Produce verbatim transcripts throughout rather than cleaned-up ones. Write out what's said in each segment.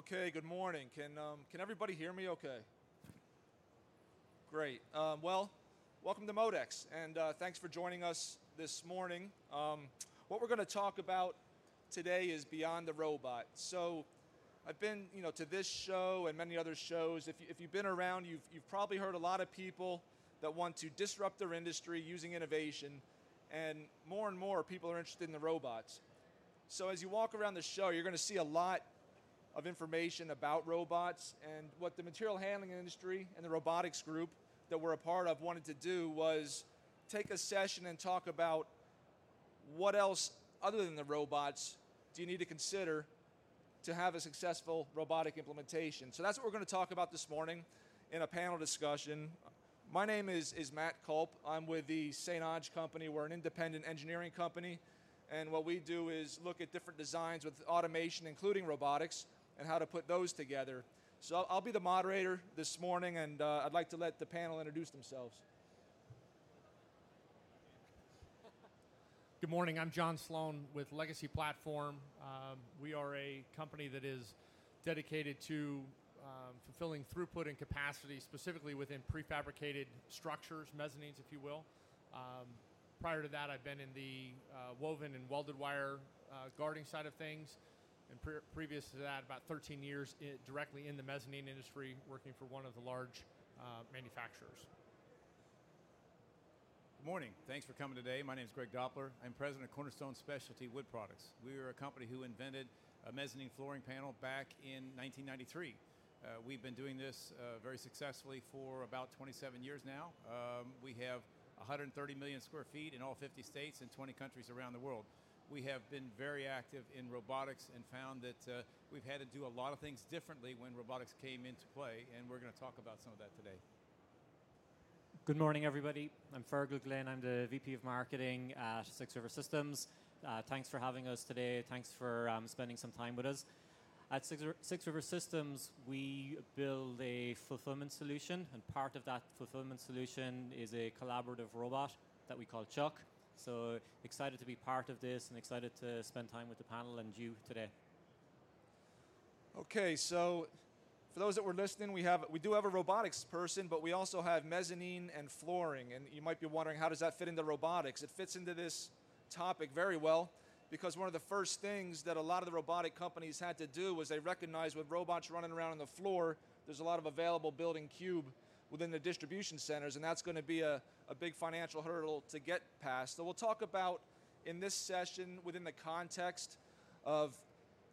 Okay, good morning. Can um, can everybody hear me okay? Great. Um, well, welcome to Modex, and uh, thanks for joining us this morning. Um, what we're going to talk about today is Beyond the Robot. So I've been, you know, to this show and many other shows. If, you, if you've been around, you've, you've probably heard a lot of people that want to disrupt their industry using innovation, and more and more people are interested in the robots. So as you walk around the show, you're going to see a lot of information about robots, and what the material handling industry and the robotics group that we're a part of wanted to do was take a session and talk about what else other than the robots do you need to consider to have a successful robotic implementation. So that's what we're going to talk about this morning in a panel discussion. My name is, is Matt Culp. I'm with the Saint Onge company. We're an independent engineering company, and what we do is look at different designs with automation, including robotics, and how to put those together. So I'll be the moderator this morning, and uh, I'd like to let the panel introduce themselves. Good morning, I'm John Sloan with Legacy Platform. Um, we are a company that is dedicated to um, fulfilling throughput and capacity, specifically within prefabricated structures, mezzanines, if you will. Um, prior to that, I've been in the uh, woven and welded wire uh, guarding side of things. And pre- previous to that, about thirteen years it, directly in the mezzanine industry, working for one of the large uh, manufacturers. Good morning. Thanks for coming today. My name is Greg Doppler. I'm president of Cornerstone Specialty Wood Products. We are a company who invented a mezzanine flooring panel back in nineteen ninety-three. Uh, we've been doing this uh, very successfully for about twenty-seven years now. Um, we have one hundred thirty million square feet in all fifty states and twenty countries around the world. We have been very active in robotics and found that uh, we've had to do a lot of things differently when robotics came into play, and we're going to talk about some of that today. Good morning, everybody. I'm Fergal Glenn. I'm the V P of Marketing at Six River Systems. Uh, thanks for having us today. Thanks for um, spending some time with us. At Six, Six River Systems, we build a fulfillment solution, and part of that fulfillment solution is a collaborative robot that we call Chuck. So excited to be part of this and excited to spend time with the panel and you today. Okay, so for those that were listening, we have we do have a robotics person, but we also have mezzanine and flooring. And you might be wondering, how does that fit into robotics? It fits into this topic very well, because one of the first things that a lot of the robotic companies had to do was they recognized with robots running around on the floor, there's a lot of available building cube within the distribution centers, and that's going to be a, a big financial hurdle to get past. So we'll talk about, in this session, within the context of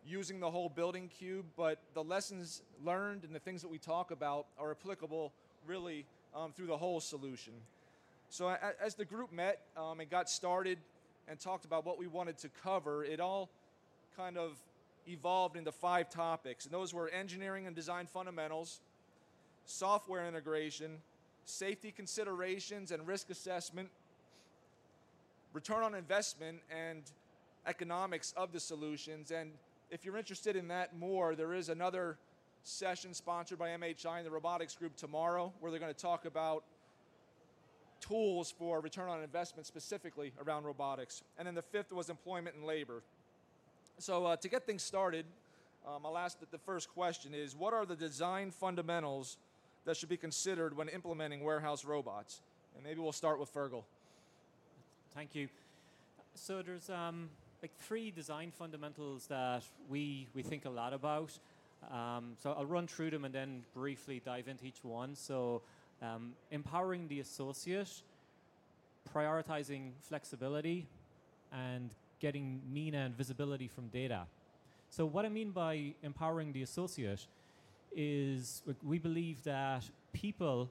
using the whole building cube, but the lessons learned and the things that we talk about are applicable really um, through the whole solution. So as the group met um, and got started and talked about what we wanted to cover, it all kind of evolved into five topics, and those were engineering and design fundamentals, software integration, safety considerations and risk assessment, return on investment, and economics of the solutions. And if you're interested in that more, there is another session sponsored by M H I and the robotics group tomorrow, where they're going to talk about tools for return on investment specifically around robotics. And then the fifth was employment and labor. So uh, to get things started, um, I'll ask that the first question is, what are the design fundamentals that should be considered when implementing warehouse robots? And maybe we'll start with Fergal. Thank you. So there's um, like three design fundamentals that we we think a lot about. Um, so I'll run through them and then briefly dive into each one. So um, empowering the associate, prioritizing flexibility, and getting M I N A and visibility from data. So what I mean by empowering the associate is we believe that people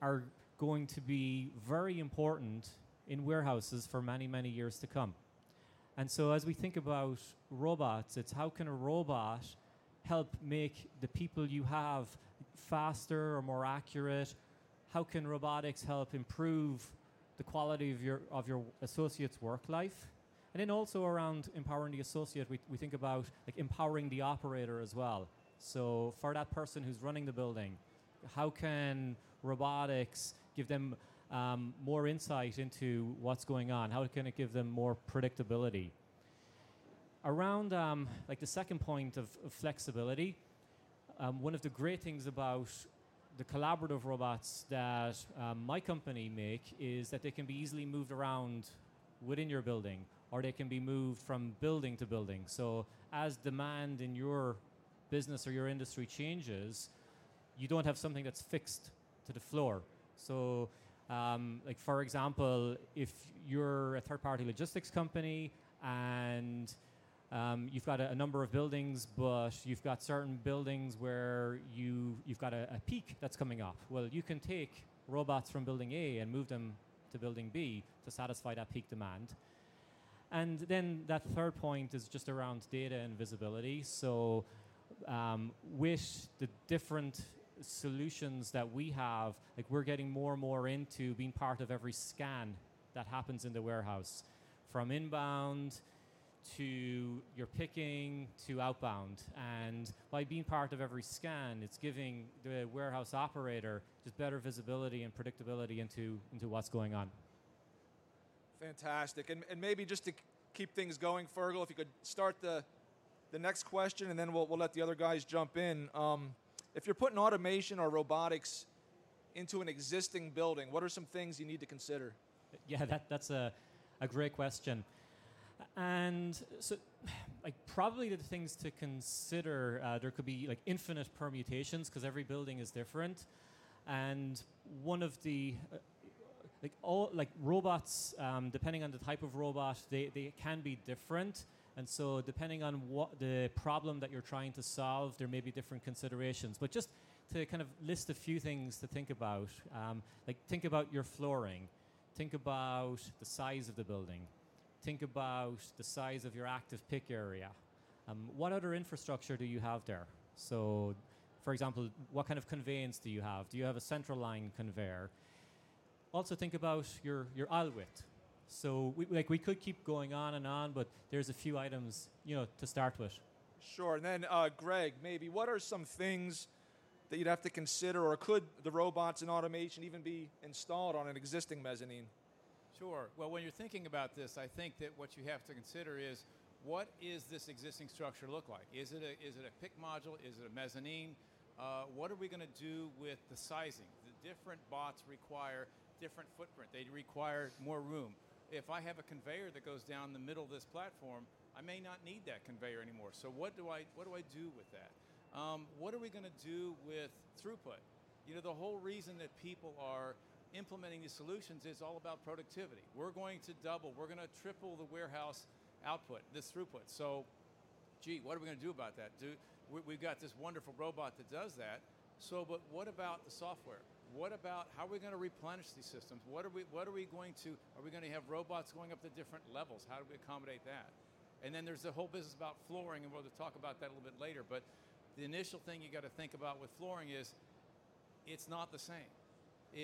are going to be very important in warehouses for many, many years to come. And so as we think about robots, it's how can a robot help make the people you have faster or more accurate? How can robotics help improve the quality of your of your associate's work life? And then also around empowering the associate, we, we think about like empowering the operator as well. So for that person who's running the building, how can robotics give them um, more insight into what's going on? How can it give them more predictability? Around um, like the second point of, of flexibility, Um, one of the great things about the collaborative robots that um, my company make is that they can be easily moved around within your building, or they can be moved from building to building. So as demand in your business or your industry changes, you don't have something that's fixed to the floor. So um, like for example, if you're a third-party logistics company and Um, you've got a, a number of buildings, but you've got certain buildings where you, you've got a, a peak that's coming up. Well, you can take robots from building A and move them to building B to satisfy that peak demand. And then that third point is just around data and visibility. So um, with the different solutions that we have, like we're getting more and more into being part of every scan that happens in the warehouse, from inbound to your picking, to outbound. And by being part of every scan, it's giving the warehouse operator just better visibility and predictability into, into what's going on. Fantastic. And, and maybe just to keep things going, Fergal, if you could start the, the next question, and then we'll, we'll let the other guys jump in. Um, if you're putting automation or robotics into an existing building, what are some things you need to consider? Yeah, that, that's a, a great question. And so, like, probably the things to consider, uh, there could be like infinite permutations because every building is different. And one of the, uh, like all like robots, um, depending on the type of robot, they, they can be different. And so depending on what the problem that you're trying to solve, there may be different considerations. But just to kind of list a few things to think about, um, like think about your flooring, think about the size of the building. Think about the size of your active pick area. Um, what other infrastructure do you have there? So, for example, what kind of conveyance do you have? Do you have a central line conveyor? Also think about your, your aisle width. So we, like, we could keep going on and on, but there's a few items, you know, to start with. Sure. And then, uh, Greg, maybe what are some things that you'd have to consider, or could the robots and automation even be installed on an existing mezzanine? Sure. Well, when you're thinking about this, I think that what you have to consider is, what is this existing structure look like? Is it a, is it a pick module? Is it a mezzanine? Uh, what are we going to do with the sizing? The different bots require different footprint. They require more room. If I have a conveyor that goes down the middle of this platform, I may not need that conveyor anymore. So what do I, what do I do with that? Um, what are we going to do with throughput? You know, the whole reason that people are implementing these solutions is all about productivity. We're going to double, we're going to triple the warehouse output, this throughput. So, gee, what are we going to do about that? Do, we, we've got this wonderful robot that does that. So, but what about the software? What about how are we going to replenish these systems? What are we, what are we going to, are we going to have robots going up to different levels? How do we accommodate that? And then there's the whole business about flooring, and we'll talk about that a little bit later. But the initial thing you got to think about with flooring is it's not the same.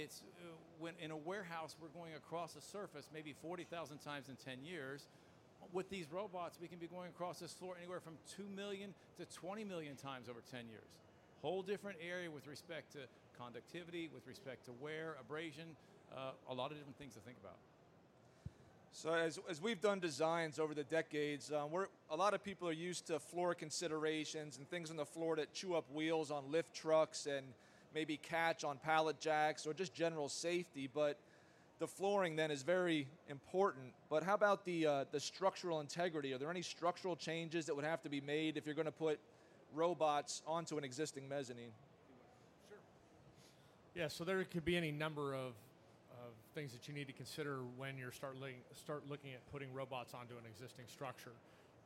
It's uh, when in a warehouse, we're going across a surface maybe forty thousand times in ten years. With these robots, we can be going across this floor anywhere from two million to twenty million times over ten years. Whole different area with respect to conductivity, with respect to wear, abrasion, uh, a lot of different things to think about. So as, as we've done designs over the decades, um, we're, a lot of people are used to floor considerations and things on the floor that chew up wheels on lift trucks and maybe catch on pallet jacks or just general safety, but the flooring then is very important. But how about the uh, the structural integrity? Are there any structural changes that would have to be made if you're going to put robots onto an existing mezzanine? Sure. Yeah, so there could be any number of, of things that you need to consider when you start, li- start looking at putting robots onto an existing structure.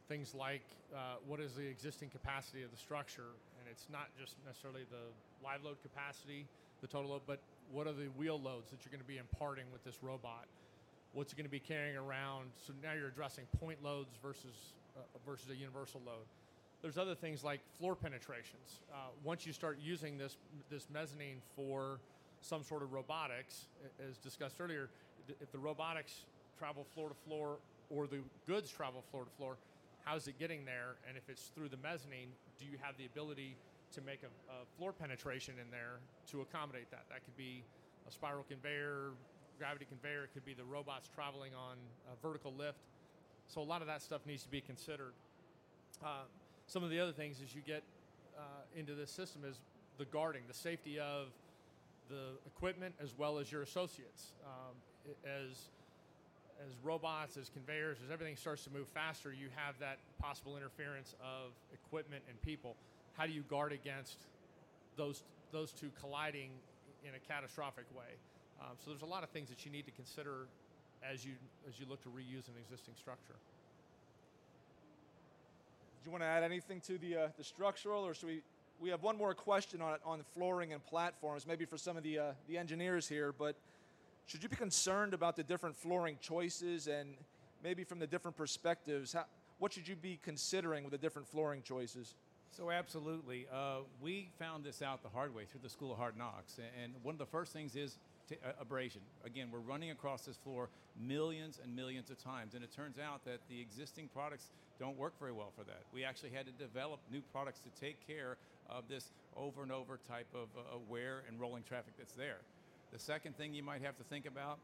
Things like uh, what is the existing capacity of the structure, and it's not just necessarily the live load capacity, the total load, but what are the wheel loads that you're going to be imparting with this robot? What's it going to be carrying around? So now you're addressing point loads versus uh, versus a universal load. There's other things like floor penetrations. Uh, once you start using this this mezzanine for some sort of robotics, as discussed earlier, if the robotics travel floor to floor or the goods travel floor to floor, how's it getting there? And if it's through the mezzanine, do you have the ability to make a, a floor penetration in there to accommodate that? That could be a spiral conveyor, gravity conveyor. It could be the robots traveling on a vertical lift. So a lot of that stuff needs to be considered. Uh, some of the other things is you get uh, into this system is the guarding, the safety of the equipment as well as your associates. Um, as as robots, as conveyors, as everything starts to move faster, you have that possible interference of equipment and people. How do you guard against those those two colliding in a catastrophic way? Um, so there's a lot of things that you need to consider as you as you look to reuse an existing structure. Do you want to add anything to the uh, the structural, or should we? We have one more question on on the flooring and platforms, maybe for some of the uh, the engineers here. But should you be concerned about the different flooring choices, and maybe from the different perspectives, how, what should you be considering with the different flooring choices? So absolutely, uh, we found this out the hard way through the School of Hard Knocks, and one of the first things is T- uh, abrasion. Again, we're running across this floor millions and millions of times, and it turns out that the existing products don't work very well for that. We actually had to develop new products to take care of this over and over type of uh, wear and rolling traffic that's there. The second thing you might have to think about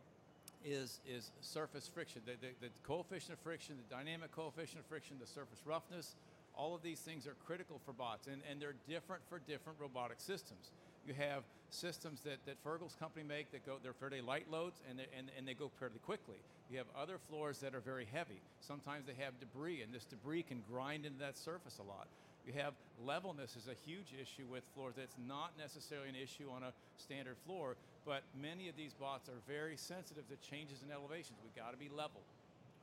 is is surface friction, the, the, the coefficient of friction, the dynamic coefficient of friction, the surface roughness. All of these things are critical for bots, and, and they're different for different robotic systems. You have systems that, that Fergal's company make that go, they're fairly light loads, and they, and, and they go fairly quickly. You have other floors that are very heavy. Sometimes they have debris, and this debris can grind into that surface a lot. You have levelness is a huge issue with floors. That's not necessarily an issue on a standard floor, but many of these bots are very sensitive to changes in elevations. We've got to be level.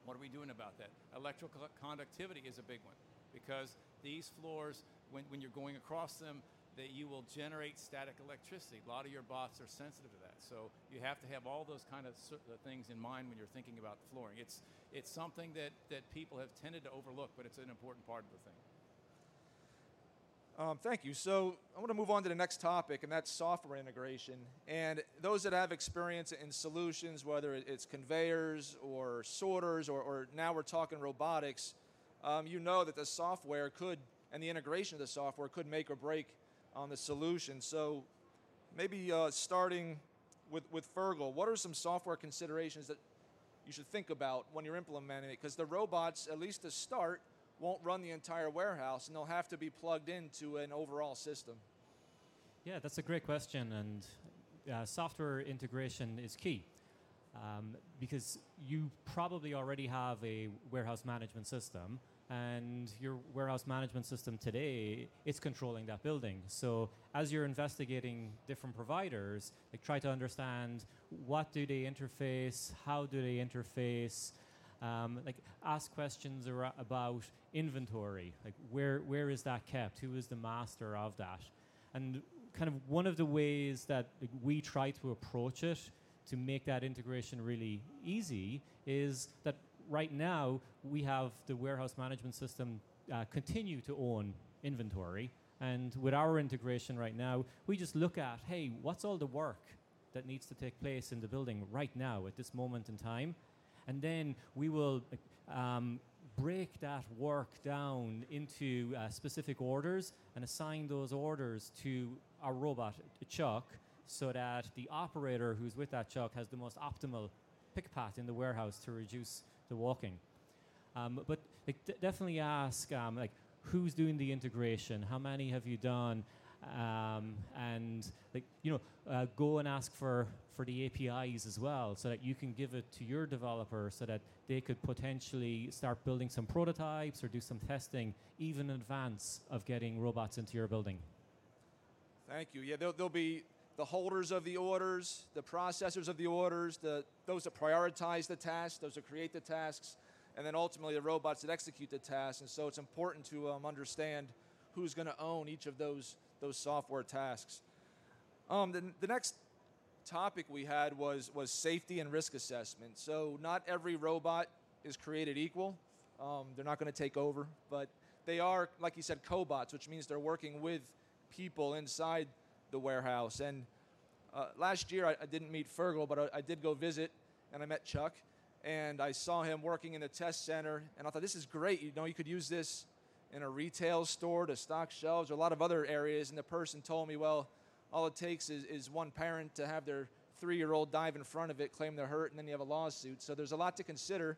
What are we doing about that? Electrical conductivity is a big one, because these floors, when, when you're going across them, that you will generate static electricity. A lot of your bots are sensitive to that. So you have to have all those kind of things in mind when you're thinking about the flooring. It's it's something that, that people have tended to overlook, but it's an important part of the thing. Um, thank you. So I want to move on to the next topic, and that's software integration. And those that have experience in solutions, whether it's conveyors or sorters, or, or now we're talking robotics, um, you know that the software could, and the integration of the software could make or break on the solution. So maybe uh, starting with, with Fergal, what are some software considerations that you should think about when you're implementing it? Because the robots, at least to start, won't run the entire warehouse, and they'll have to be plugged into an overall system. Yeah, that's a great question, and uh, software integration is key. Um, because you probably already have a warehouse management system, and your warehouse management system today, it's controlling that building. So as you're investigating different providers, like, try to understand what do they interface, how do they interface, um, like ask questions ar- about inventory, like where where is that kept, who is the master of that? And kind of one of the ways that we try to approach it to make that integration really easy is that right now we have the warehouse management system uh, continue to own inventory, and with our integration right now, we just look at, hey, what's all the work that needs to take place in the building right now at this moment in time, and then we will um, break that work down into uh, specific orders and assign those orders to our robot, Chuck, so that the operator who's with that Chuck has the most optimal pick path in the warehouse to reduce the walking. Um, but like, d- definitely ask um, like who's doing the integration, how many have you done, um, and like you know uh, go and ask for, for the A P Is as well, so that you can give it to your developer, so that they could potentially start building some prototypes or do some testing even in advance of getting robots into your building. Thank you. Yeah, there'll, there'll be the holders of the orders, the processors of the orders, the, those that prioritize the tasks, those that create the tasks, and then ultimately the robots that execute the tasks. And so it's important to um, understand who's going to own each of those those software tasks. Um, the, the next topic we had was, was safety and risk assessment. So not every robot is created equal. Um, they're not going to take over, but they are, like you said, cobots, which means they're working with people inside the warehouse. And uh, last year I, I didn't meet Fergal, but I, I did go visit, and I met Chuck, and I saw him working in the test center, and I thought, this is great. You know, you could use this in a retail store to stock shelves or a lot of other areas. And the person told me, well, all it takes is, is one parent to have their three-year-old dive in front of it, claim they're hurt, and then you have a lawsuit. So there's a lot to consider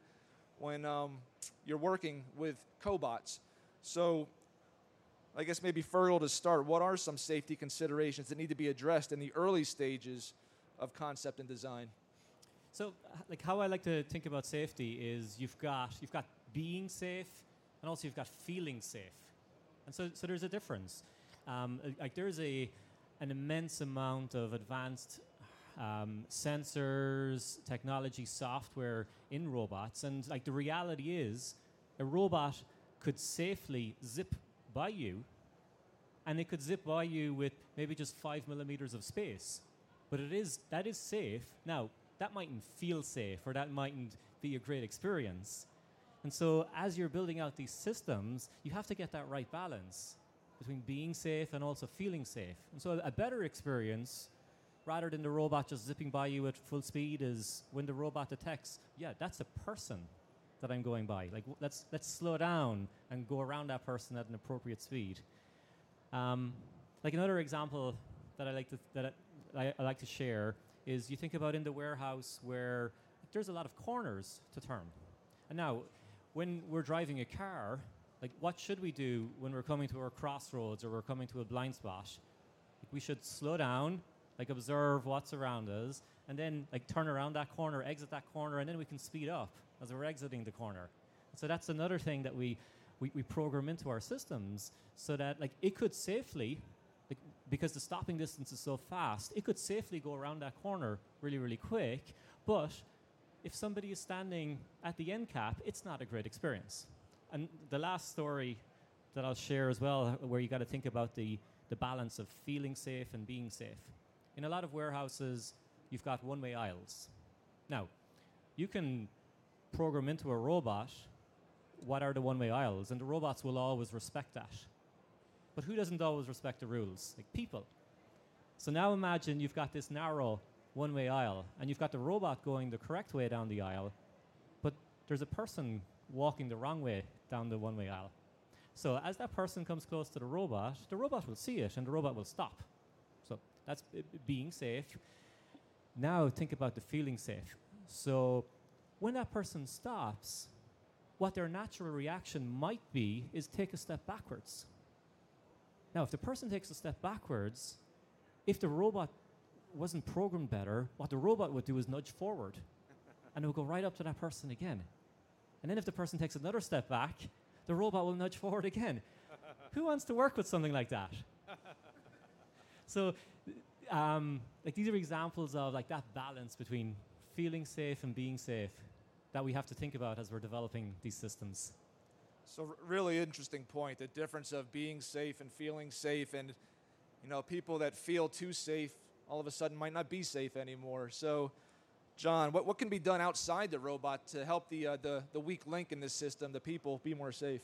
when um, you're working with cobots. So I guess maybe Fergal, to start, what are some safety considerations that need to be addressed in the early stages of concept and design? So, like, how I like to think about safety is you've got you've got being safe, and also you've got feeling safe, and so so there's a difference. Um, like there's a an immense amount of advanced um, sensors, technology, software in robots, and like the reality is, a robot could safely zip by you, and it could zip by you with maybe just five millimeters of space, but it is that is safe. Now, that mightn't feel safe, or that mightn't be a great experience. And so as you're building out these systems, you have to get that right balance between being safe and also feeling safe. And so a better experience, rather than the robot just zipping by you at full speed, is when the robot detects, yeah, that's a person that I'm going by. Like, w- let's let's slow down and go around that person at an appropriate speed. Um, like another example that I like to th- that I, I like to share is you think about in the warehouse where there's a lot of corners to turn. And now, when we're driving a car, like, what should we do when we're coming to our crossroads or we're coming to a blind spot? Like, we should slow down, like, observe what's around us, and then like turn around that corner, exit that corner, and then we can speed up as we're exiting the corner. So that's another thing that we, we, we program into our systems so that, like, it could safely, like, because the stopping distance is so fast, it could safely go around that corner really, really quick. But if somebody is standing at the end cap, it's not a great experience. And the last story that I'll share as well, where you got to think about the, the balance of feeling safe and being safe. In a lot of warehouses, you've got one-way aisles. Now, you can program into a robot what are the one-way aisles, and the robots will always respect that. But who doesn't always respect the rules? Like, people. So now imagine you've got this narrow one-way aisle, and you've got the robot going the correct way down the aisle, but there's a person walking the wrong way down the one-way aisle. So as that person comes close to the robot, the robot will see it, and the robot will stop. So that's b- being safe. Now think about the feeling safe. So when that person stops, what their natural reaction might be is take a step backwards. Now, if the person takes a step backwards, if the robot wasn't programmed better, what the robot would do is nudge forward, and it will go right up to that person again. And then if the person takes another step back, the robot will nudge forward again. Who wants to work with something like that? So, um, like, these are examples of, like, that balance between feeling safe and being safe that we have to think about as we're developing these systems. So r- really interesting point, the difference of being safe and feeling safe, and, you know, people that feel too safe all of a sudden might not be safe anymore. So, John, what, what can be done outside the robot to help the, uh, the, the weak link in this system, the people, be more safe?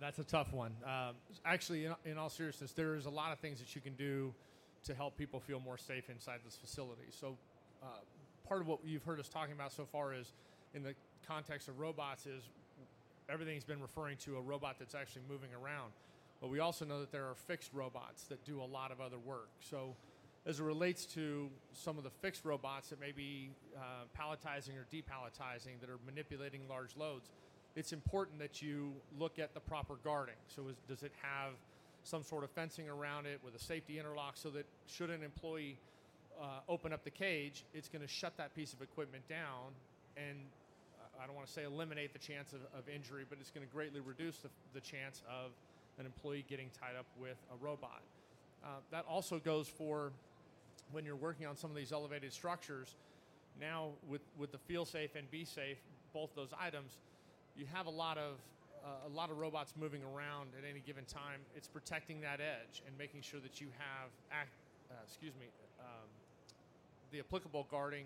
That's a tough one. Um, actually, in, in all seriousness, there is a lot of things that you can do to help people feel more safe inside this facility. So uh, part of what you've heard us talking about so far is, in the context of robots, is everything's been referring to a robot that's actually moving around. But we also know that there are fixed robots that do a lot of other work. So as it relates to some of the fixed robots that may be uh, palletizing or depalletizing, that are manipulating large loads, it's important that you look at the proper guarding. So is, does it have some sort of fencing around it with a safety interlock, so that should an employee uh, open up the cage, it's going to shut that piece of equipment down, and I don't want to say eliminate the chance of, of injury, but it's going to greatly reduce the, the chance of an employee getting tied up with a robot. Uh, that also goes for when you're working on some of these elevated structures. Now, with, with the feel safe and be safe, both those items, you have a lot of uh, a lot of robots moving around at any given time. It's protecting that edge and making sure that you have, act, uh, excuse me, um, the applicable guarding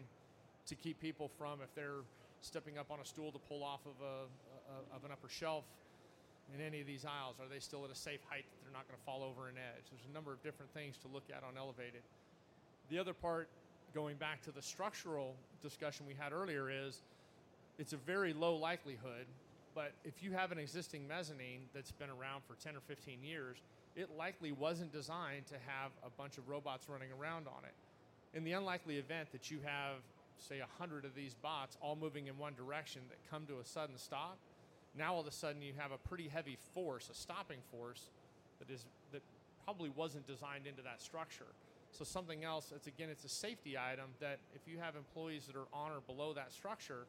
to keep people from, if they're stepping up on a stool to pull off of a, a of an upper shelf in any of these aisles, are they still at a safe height that they're not going to fall over an edge? There's a number of different things to look at on elevated. The other part, going back to the structural discussion we had earlier, is it's a very low likelihood, but if you have an existing mezzanine that's been around for ten or fifteen years, it likely wasn't designed to have a bunch of robots running around on it. In the unlikely event that you have, say, a hundred of these bots all moving in one direction that come to a sudden stop, now all of a sudden you have a pretty heavy force, a stopping force, that is that probably wasn't designed into that structure. So something else, it's again, it's a safety item that if you have employees that are on or below that structure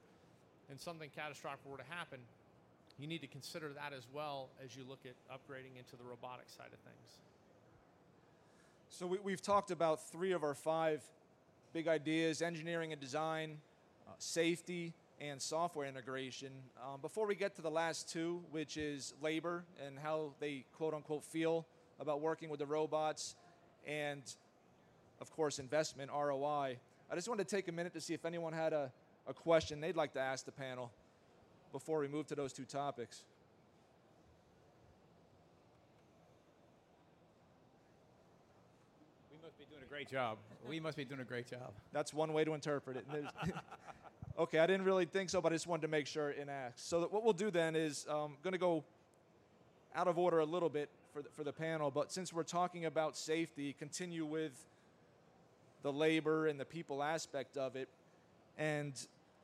and something catastrophic were to happen, you need to consider that as well as you look at upgrading into the robotic side of things. So we, we've talked about three of our five big ideas: engineering and design, uh, safety, and software integration. Um, before we get to the last two, which is labor and how they quote unquote feel about working with the robots, and of course investment, R O I, I just wanted to take a minute to see if anyone had a, a question they'd like to ask the panel before we move to those two topics. We must be doing a great job. We must be doing a great job. That's one way to interpret it. Okay, I didn't really think so, but I just wanted to make sure and ask. So what we'll do then is I'm um, going to go out of order a little bit for the, for the panel, but since we're talking about safety, continue with the labor and the people aspect of it, and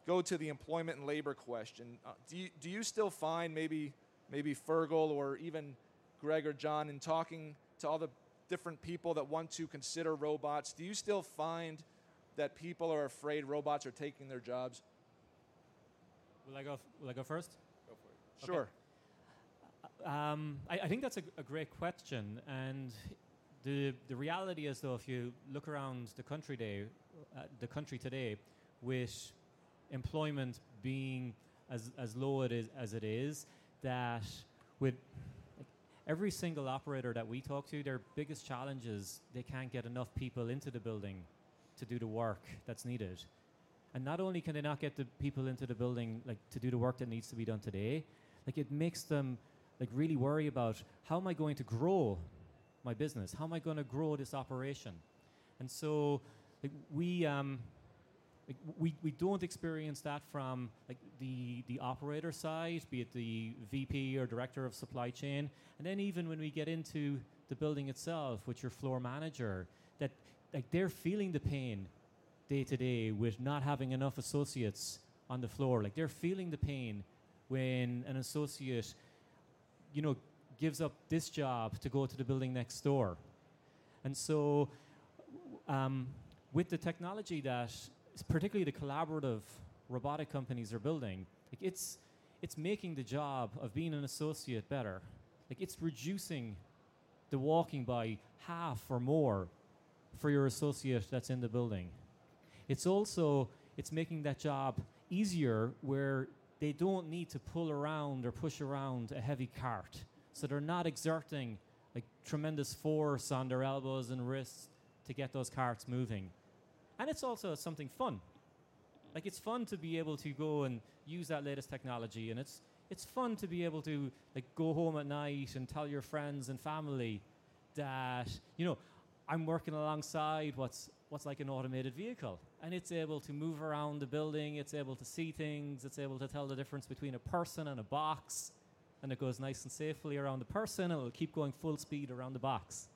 go to the employment and labor question. Uh, do, you, do you still find maybe maybe Fergal or even Greg or John, in talking to all the different people that want to consider robots, do you still find that people are afraid robots are taking their jobs? Will I go, will I go first? Go for it. Sure. Okay. Um, I, I think that's a, a great question. And the, the reality is, though, if you look around the country, day, uh, the country today, with employment being as as low it is as it is, that with like, every single operator that we talk to, their biggest challenge is they can't get enough people into the building to do the work that's needed. And not only can they not get the people into the building like to do the work that needs to be done today, like it makes them like really worry about, how am I going to grow my business? How am I going to grow this operation? And so like, we um Like we, we don't experience that from like the, the operator side, be it the V P or director of supply chain. And then even when we get into the building itself with your floor manager, that like they're feeling the pain day to day with not having enough associates on the floor. Like they're feeling the pain when an associate, you know, gives up this job to go to the building next door. And so um, with the technology that particularly the collaborative robotic companies are building, like it's it's making the job of being an associate better. Like it's reducing the walking by half or more for your associate that's in the building. It's also it's making that job easier where they don't need to pull around or push around a heavy cart. So they're not exerting like tremendous force on their elbows and wrists to get those carts moving. And it's also something fun. Like it's fun to be able to go and use that latest technology, and it's it's fun to be able to like go home at night and tell your friends and family that, you know, I'm working alongside what's what's like an automated vehicle, and it's able to move around the building, it's able to see things, it's able to tell the difference between a person and a box, and it goes nice and safely around the person, and it'll keep going full speed around the box.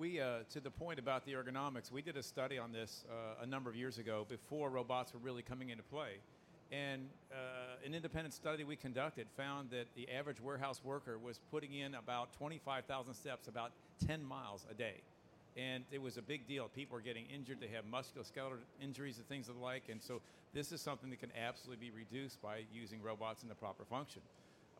We, uh, to the point about the ergonomics, we did a study on this uh, a number of years ago before robots were really coming into play. And uh, an independent study we conducted found that the average warehouse worker was putting in about twenty-five thousand steps, about ten miles a day. And it was a big deal. People were getting injured. They have musculoskeletal injuries and things of the like. And so this is something that can absolutely be reduced by using robots in the proper function.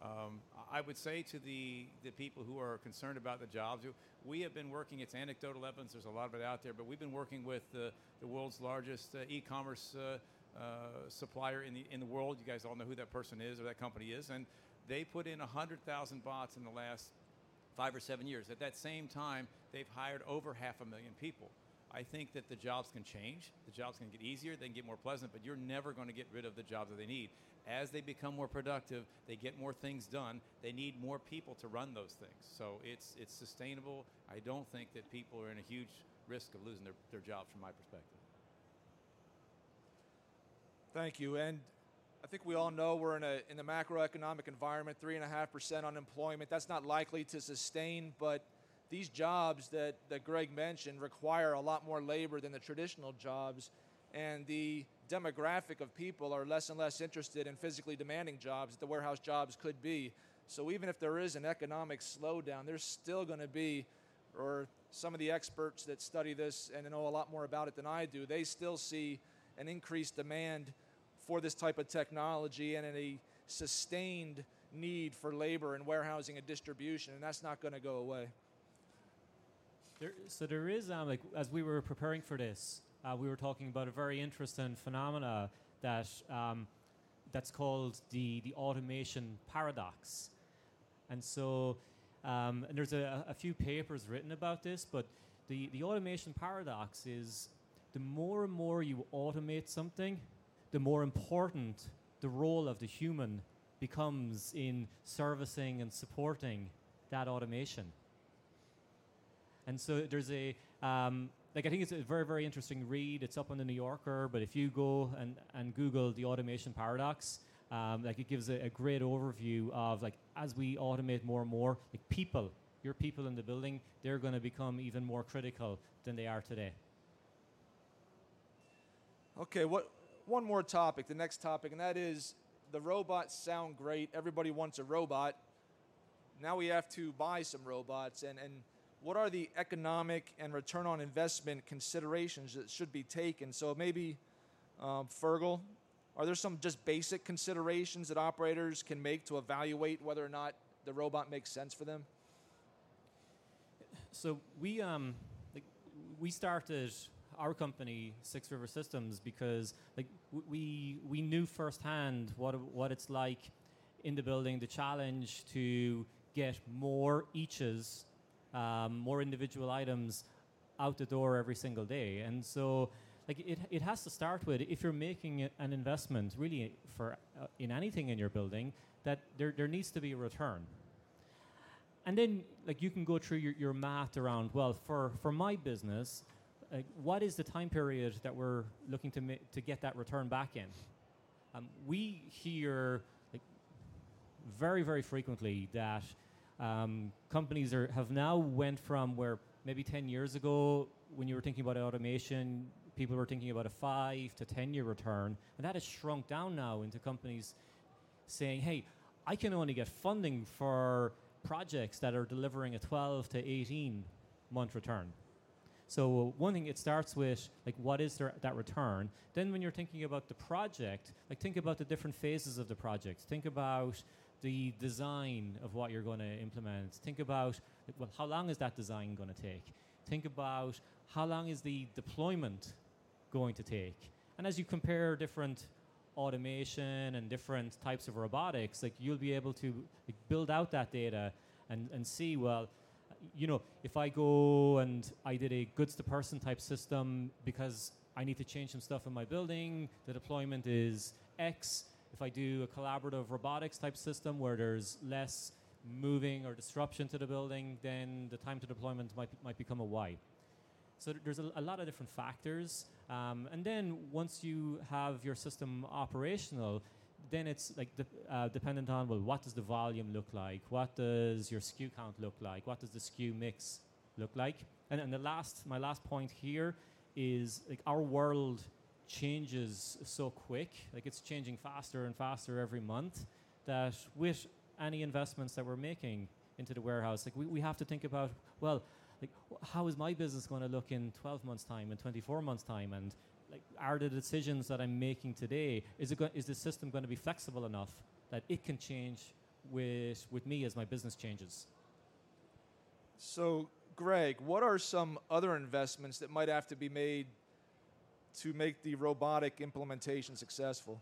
Um, I would say to the, the people who are concerned about the jobs, we have been working, it's anecdotal evidence, there's a lot of it out there, but we've been working with uh, the world's largest uh, e-commerce uh, uh, supplier in the in the world. You guys all know who that person is or that company is, and they put in one hundred thousand bots in the last five or seven years. At that same time, they've hired over half a million people. I think that the jobs can change, the jobs can get easier, they can get more pleasant, but you're never going to get rid of the jobs that they need. As they become more productive, they get more things done, they need more people to run those things. So it's it's sustainable. I don't think that people are in a huge risk of losing their, their jobs from my perspective. Thank you. And I think we all know we're in a in the macroeconomic environment, three and a half percent unemployment. That's not likely to sustain, but these jobs that, that Greg mentioned require a lot more labor than the traditional jobs. and the demographic of people are less and less interested in physically demanding jobs that the warehouse jobs could be. So even if there is an economic slowdown, there's still going to be, or some of the experts that study this and know a lot more about it than I do, they still see an increased demand for this type of technology and a sustained need for labor in warehousing and distribution, and that's not going to go away. There, so there is, um, like, as we were preparing for this, uh, we were talking about a very interesting phenomena that um, that's called the, the automation paradox. And so um, and there's a, a few papers written about this, but the, the automation paradox is the more and more you automate something, the more important the role of the human becomes in servicing and supporting that automation. And so there's a, um, like I think it's a very, very interesting read. It's up on the New Yorker, but if you go and, and Google the automation paradox, um, like it gives a, a great overview of like, as we automate more and more, like people, your people in the building, they're gonna become even more critical than they are today. Okay, what, one more topic, the next topic, and that is the robots sound great. Everybody wants a robot. Now we have to buy some robots and, and what are the economic and return on investment considerations that should be taken? So maybe, um, Fergal, are there some just basic considerations that operators can make to evaluate whether or not the robot makes sense for them? So we um, like, we started our company, Six River Systems, because like we we knew firsthand what what it's like in the building, the challenge to get more eaches. Um, more individual items out the door every single day. And so like it, it has to start with, if you're making an investment really for uh, in anything in your building, that there, there needs to be a return. And then like you can go through your, your math around, well, for, for my business, uh, what is the time period that we're looking to, ma- to get that return back in? Um, we hear like, very, very frequently that Um, companies are, have now went from where maybe ten years ago, when you were thinking about automation, people were thinking about a five to ten year return, and that has shrunk down now into companies saying, hey, I can only get funding for projects that are delivering a twelve to eighteen month return. So one thing, it starts with, like, what is there, that return? Then when you're thinking about the project, like, think about the different phases of the project. Think about the design of what you're going to implement. Think about, well, how long is that design going to take? Think about how long is the deployment going to take? And as you compare different automation and different types of robotics, like, you'll be able to, like, build out that data and, and see, well, you know, if I go and I did a goods-to-person type system because I need to change some stuff in my building, the deployment is X. If I do a collaborative robotics type system where there's less moving or disruption to the building, then the time to deployment might might become a Y. So there's a, a lot of different factors. Um, and then once you have your system operational, then it's like de- uh, dependent on, well, what does the volume look like? What does your S K U count look like? What does the S K U mix look like? And, and the last, my last point here is, like, our world changes so quick, like it's changing faster and faster every month, that with any investments that we're making into the warehouse, like we, we have to think about, well, like, how is my business going to look in twelve months time and twenty-four months time, and like, are the decisions that I'm making today, is it go- is the system going to be flexible enough that it can change with with me as my business changes? So Greg, what are some other investments that might have to be made to make the robotic implementation successful?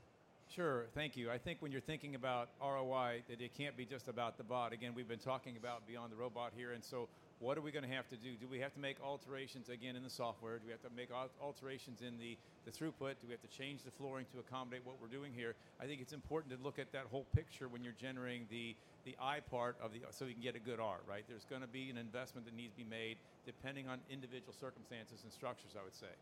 Sure, thank you. I think when you're thinking about R O I, that it can't be just about the bot. Again, we've been talking about beyond the robot here, and so what are we going to have to do? Do we have to make alterations, again, in the software? Do we have to make alterations in the, the throughput? Do we have to change the flooring to accommodate what we're doing here? I think it's important to look at that whole picture when you're generating the, the I part of the, so you can get a good R, right? There's going to be an investment that needs to be made depending on individual circumstances and structures, I would say.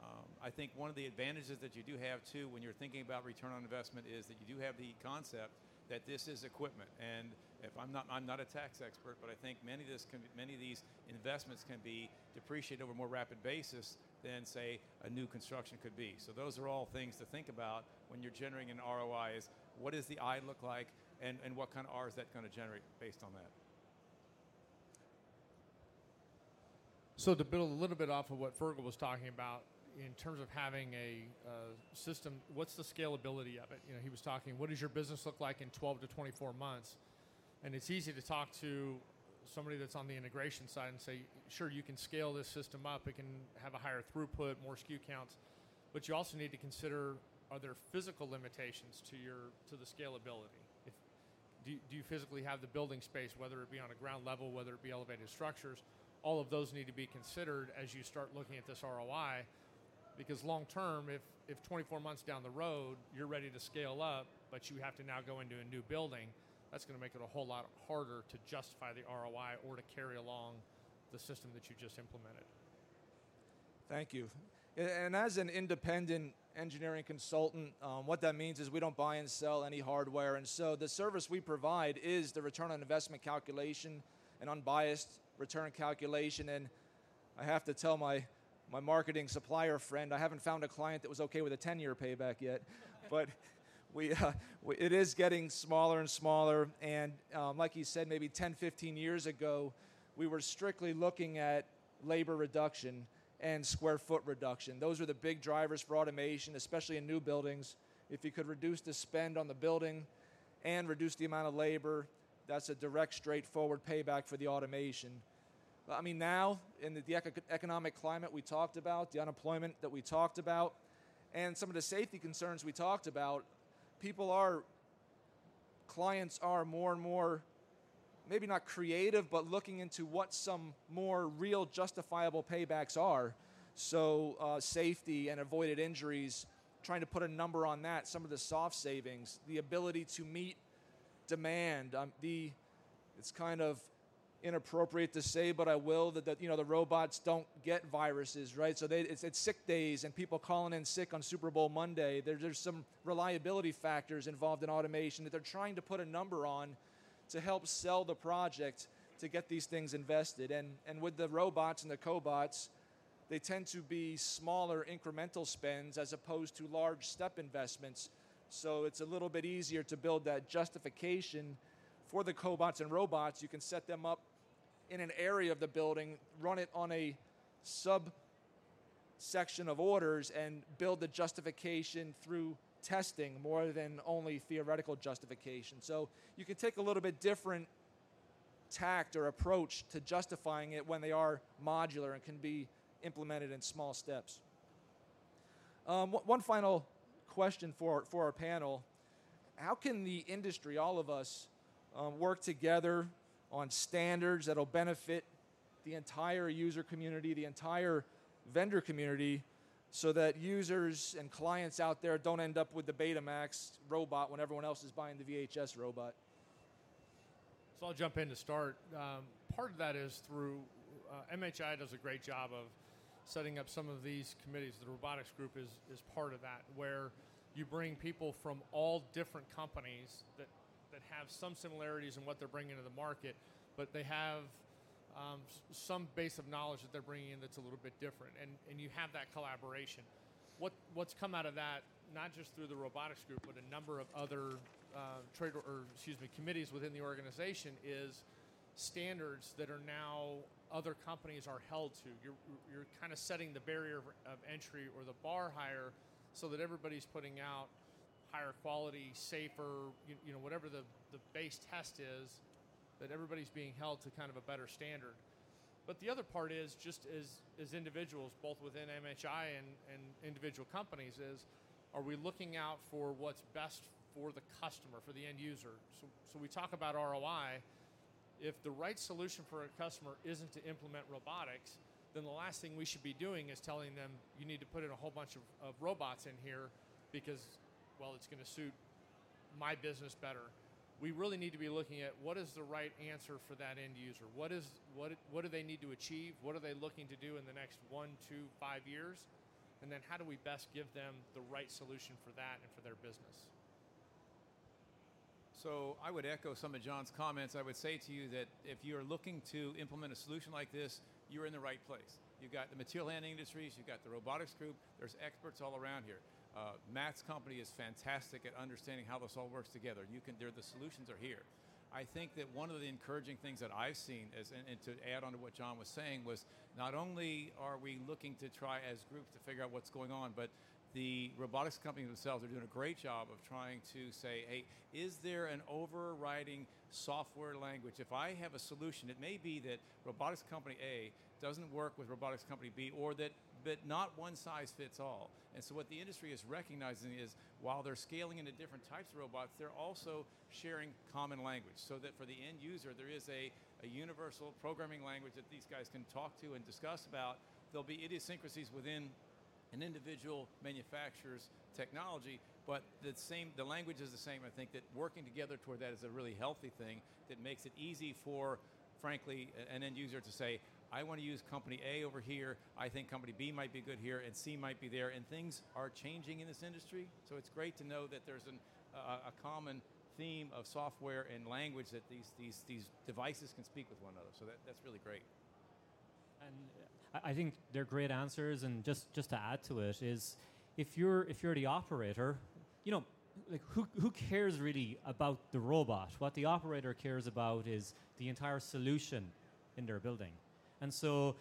Um, I think one of the advantages that you do have, too, when you're thinking about return on investment is that you do have the concept that this is equipment. And if I'm not I'm not a tax expert, but I think many of, this can, many of these investments can be depreciated over a more rapid basis than, say, a new construction could be. So those are all things to think about when you're generating an R O I is, what does the eye look like, and, and what kind of R is that going to generate based on that? So to build a little bit off of what Fergal was talking about, in terms of having a uh, system, what's the scalability of it? You know, he was talking, what does your business look like in twelve to twenty-four months? And it's easy to talk to somebody that's on the integration side and say, sure, you can scale this system up. It can have a higher throughput, more S K U counts. But you also need to consider, are there physical limitations to your to the scalability? If, do, do you physically have the building space, whether it be on a ground level, whether it be elevated structures? All of those need to be considered as you start looking at this R O I. Because long term, if, if twenty-four months down the road, you're ready to scale up, but you have to now go into a new building, that's going to make it a whole lot harder to justify the R O I or to carry along the system that you just implemented. Thank you. And as an independent engineering consultant, um, what that means is we don't buy and sell any hardware. And so the service we provide is the return on investment calculation, an unbiased return calculation. And I have to tell my my marketing supplier friend, I haven't found a client that was okay with a ten-year payback yet, but we, uh, we it is getting smaller and smaller, and um, like you said, maybe ten, fifteen years ago, we were strictly looking at labor reduction and square foot reduction. Those are the big drivers for automation, especially in new buildings. If you could reduce the spend on the building and reduce the amount of labor, that's a direct, straightforward payback for the automation. I mean, now, in the economic climate we talked about, the unemployment that we talked about, and some of the safety concerns we talked about, people are, clients are more and more, maybe not creative, but looking into what some more real justifiable paybacks are. So uh, safety and avoided injuries, trying to put a number on that, some of the soft savings, the ability to meet demand, um, the, it's kind of, inappropriate to say, but I will, that, that you know the robots don't get viruses, right? So they, it's, it's sick days and people calling in sick on Super Bowl Monday. There, there's some reliability factors involved in automation that they're trying to put a number on to help sell the project to get these things invested. And, and with the robots and the cobots, they tend to be smaller incremental spends as opposed to large step investments. So it's a little bit easier to build that justification for the cobots and robots. You can set them up in an area of the building, run it on a subsection of orders, and build the justification through testing more than only theoretical justification. So you can take a little bit different tact or approach to justifying it when they are modular and can be implemented in small steps. Um, one final question for, for our panel. How can the industry, all of us, um, work together on standards that'll benefit the entire user community, the entire vendor community, so that users and clients out there don't end up with the Betamax robot when everyone else is buying the V H S robot? So I'll jump in to start. Um, part of that is through, uh, M H I does a great job of setting up some of these committees. The robotics group is, is part of that, where you bring people from all different companies that that have some similarities in what they're bringing to the market, but they have um, some base of knowledge that they're bringing in that's a little bit different, and, and you have that collaboration. What What's come out of that, not just through the robotics group, but a number of other uh, trade or, or excuse me committees within the organization, is standards that are now other companies are held to. You're you're kind of setting the barrier of entry or the bar higher, so that everybody's putting out higher quality, safer, you, you know, whatever the, the base test is, that everybody's being held to kind of a better standard. But the other part is, just as, as individuals, both within M H I and, and individual companies, is, are we looking out for what's best for the customer, for the end user? So, so we talk about R O I. If the right solution for a customer isn't to implement robotics, then the last thing we should be doing is telling them, you need to put in a whole bunch of, of robots in here because, well, it's going to suit my business better. We really need to be looking at what is the right answer for that end user. What is what what do they need to achieve? What are they looking to do in the next one, two, five years? And then how do we best give them the right solution for that and for their business? So I would echo some of John's comments. I would say to you that if you're looking to implement a solution like this, you're in the right place. You've got the material handling industries, you've got the robotics group, there's experts all around here. Uh, Matt's company is fantastic at understanding how this all works together. You can, the solutions are here. I think that one of the encouraging things that I've seen, is, and, and to add on to what John was saying, was not only are we looking to try as groups to figure out what's going on, but the robotics companies themselves are doing a great job of trying to say, hey, is there an overriding software language? If I have a solution, it may be that robotics company A doesn't work with robotics company B, or that but not one size fits all. And so what the industry is recognizing is while they're scaling into different types of robots, they're also sharing common language so that for the end user, there is a, a universal programming language that these guys can talk to and discuss about. There'll be idiosyncrasies within an individual manufacturer's technology, but the same, the language is the same. I think that working together toward that is a really healthy thing that makes it easy for, frankly, an end user to say, I want to use company A over here, I think company B might be good here, and C might be there, and things are changing in this industry, so it's great to know that there's an, uh, a common theme of software and language that these, these, these devices can speak with one another, so that, that's really great. And I think they're great answers, and just, just to add to it is, if you're if you're the operator, you know, like who who cares really about the robot? What the operator cares about is the entire solution in their building. And so,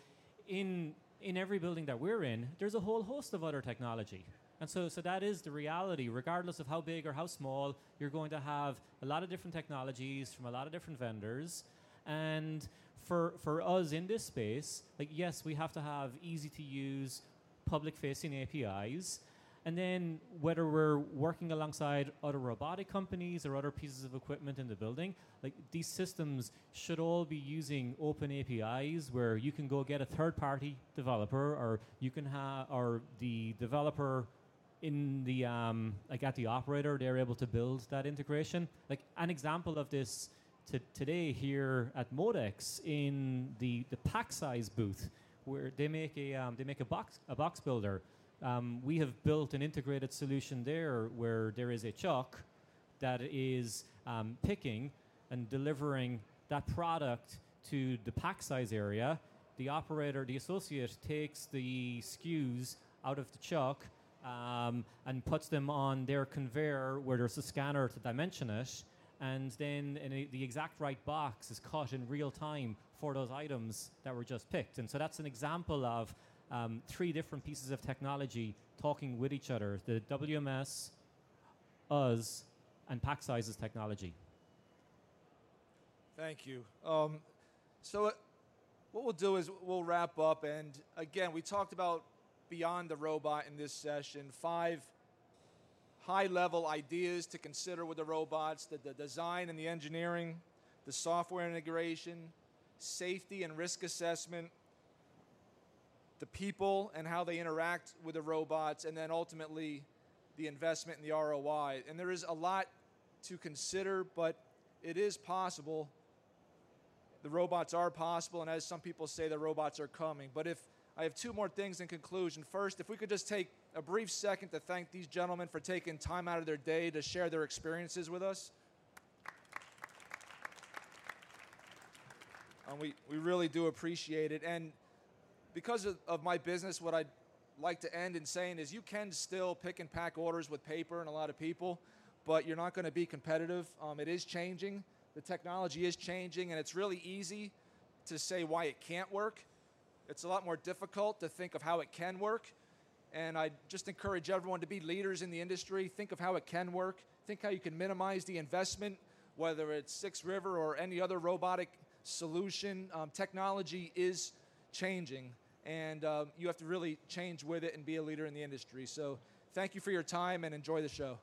in in every building that we're in, there's a whole host of other technology. And so, so that is the reality. Regardless of how big or how small, you're going to have a lot of different technologies from a lot of different vendors. And for for us in this space, like yes, we have to have easy to use, public facing A P Is, and then whether we're working alongside other robotic companies or other pieces of equipment in the building, like these systems should all be using open A P Is where you can go get a third party developer, or you can have, or the developer in the um, like at the operator, they're able to build that integration. Like an example of this. Today here at Modex in the, the PacSize booth, where they make a um, they make a box a box builder. Um, we have built an integrated solution there where there is a Chuck that is um, picking and delivering that product to the PacSize area. The operator, the associate, takes the S K Us out of the Chuck um, and puts them on their conveyor where there's a scanner to dimension it. And then in a, the exact right box is cut in real time for those items that were just picked. And so that's an example of um, three different pieces of technology talking with each other, the W M S, us, and PacSize's technology. Thank you. Um, so uh, what we'll do is we'll wrap up. And again, we talked about beyond the robot in this session, five high-level ideas to consider with the robots, the, the design and the engineering, the software integration, safety and risk assessment, the people and how they interact with the robots, and then ultimately the investment and the R O I. And there is a lot to consider, but it is possible. The robots are possible, and as some people say, the robots are coming. But if I have two more things in conclusion. First, if we could just take a brief second to thank these gentlemen for taking time out of their day to share their experiences with us. And we, we really do appreciate it. And because of, of my business, what I'd like to end in saying is you can still pick and pack orders with paper and a lot of people, but you're not going to be competitive. Um, it is changing. The technology is changing, and it's really easy to say why it can't work. It's a lot more difficult to think of how it can work. And I just encourage everyone to be leaders in the industry. Think of how it can work. Think how you can minimize the investment, whether it's Six River or any other robotic solution. Um, technology is changing, and um, you have to really change with it and be a leader in the industry. So thank you for your time, and enjoy the show.